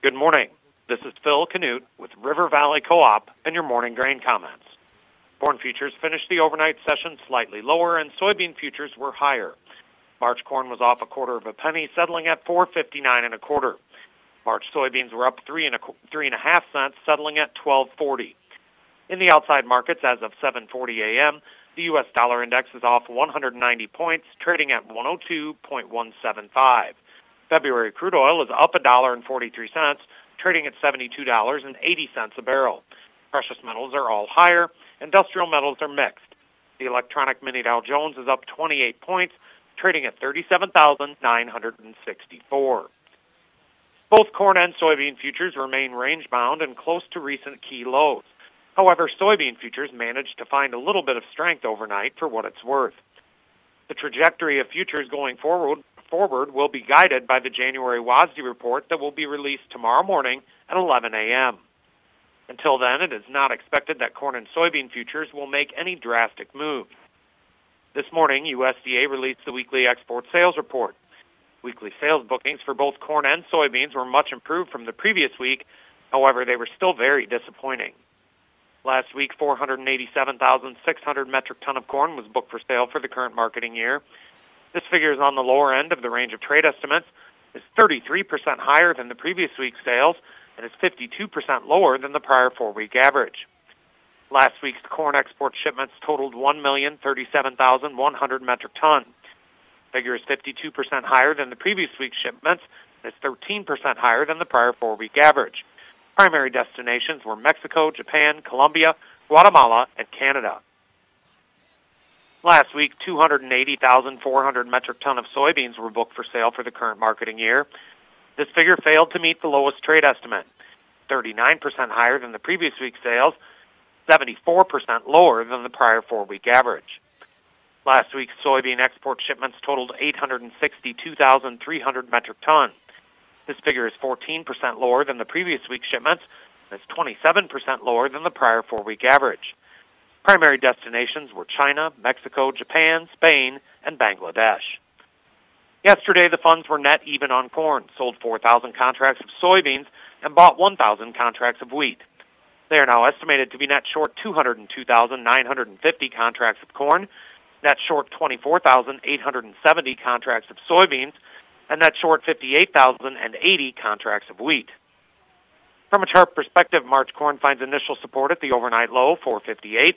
Good morning. This is Phil Canute with River Valley Co-op and your morning grain comments. Corn futures finished the overnight session slightly lower, and soybean futures were higher. March corn was off a quarter of a penny, settling at $4.59 1/4. March soybeans were up 3 and a half cents, settling at $12.40. In the outside markets, as of 7:40 a.m., the U.S. dollar index is off 190 points, trading at 102.175. February crude oil is up $1.43, trading at $72.80 a barrel. Precious metals are all higher. Industrial metals are mixed. The electronic mini Dow Jones is up 28 points, trading at 37,964. Both corn and soybean futures remain range-bound and close to recent key lows. However, soybean futures managed to find a little bit of strength overnight for what it's worth. The trajectory of futures going forward will be guided by the January WASDE report that will be released tomorrow morning at 11 a.m. Until then, it is not expected that corn and soybean futures will make any drastic moves. This morning, USDA released the weekly export sales report. Weekly sales bookings for both corn and soybeans were much improved from the previous week. However, they were still very disappointing. Last week, 487,600 metric ton of corn was booked for sale for the current marketing year. This figure is on the lower end of the range of trade estimates, is 33% higher than the previous week's sales, and is 52% lower than the prior four-week average. Last week's corn export shipments totaled 1,037,100 metric ton. The figure is 52% higher than the previous week's shipments, and is 13% higher than the prior four-week average. Primary destinations were Mexico, Japan, Colombia, Guatemala, and Canada. Last week, 280,400 metric ton of soybeans were booked for sale for the current marketing year. This figure failed to meet the lowest trade estimate, 39% higher than the previous week's sales, 74% lower than the prior four-week average. Last week's soybean export shipments totaled 862,300 metric ton. This figure is 14% lower than the previous week's shipments, and is 27% lower than the prior four-week average. Primary destinations were China, Mexico, Japan, Spain, and Bangladesh. Yesterday, the funds were net even on corn, sold 4,000 contracts of soybeans, and bought 1,000 contracts of wheat. They are now estimated to be net short 202,950 contracts of corn, net short 24,870 contracts of soybeans, and net short 58,080 contracts of wheat. From a chart perspective, March corn finds initial support at the overnight low, 458,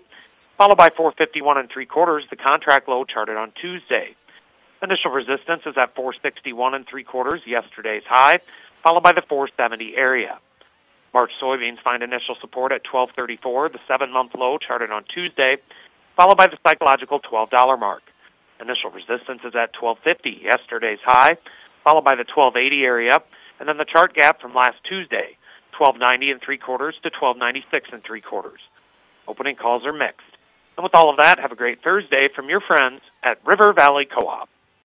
followed by 451 3/4, the contract low charted on Tuesday. Initial resistance is at 461 3/4, yesterday's high, followed by the 470 area. March soybeans find initial support at 1234, the 7-month low charted on Tuesday, followed by the psychological $12 mark. Initial resistance is at 1250, yesterday's high, followed by the 1280 area, and then the chart gap from last Tuesday, 1290 3/4 to 1296 3/4. Opening calls are mixed. And with all of that, have a great Thursday from your friends at River Valley Co-op.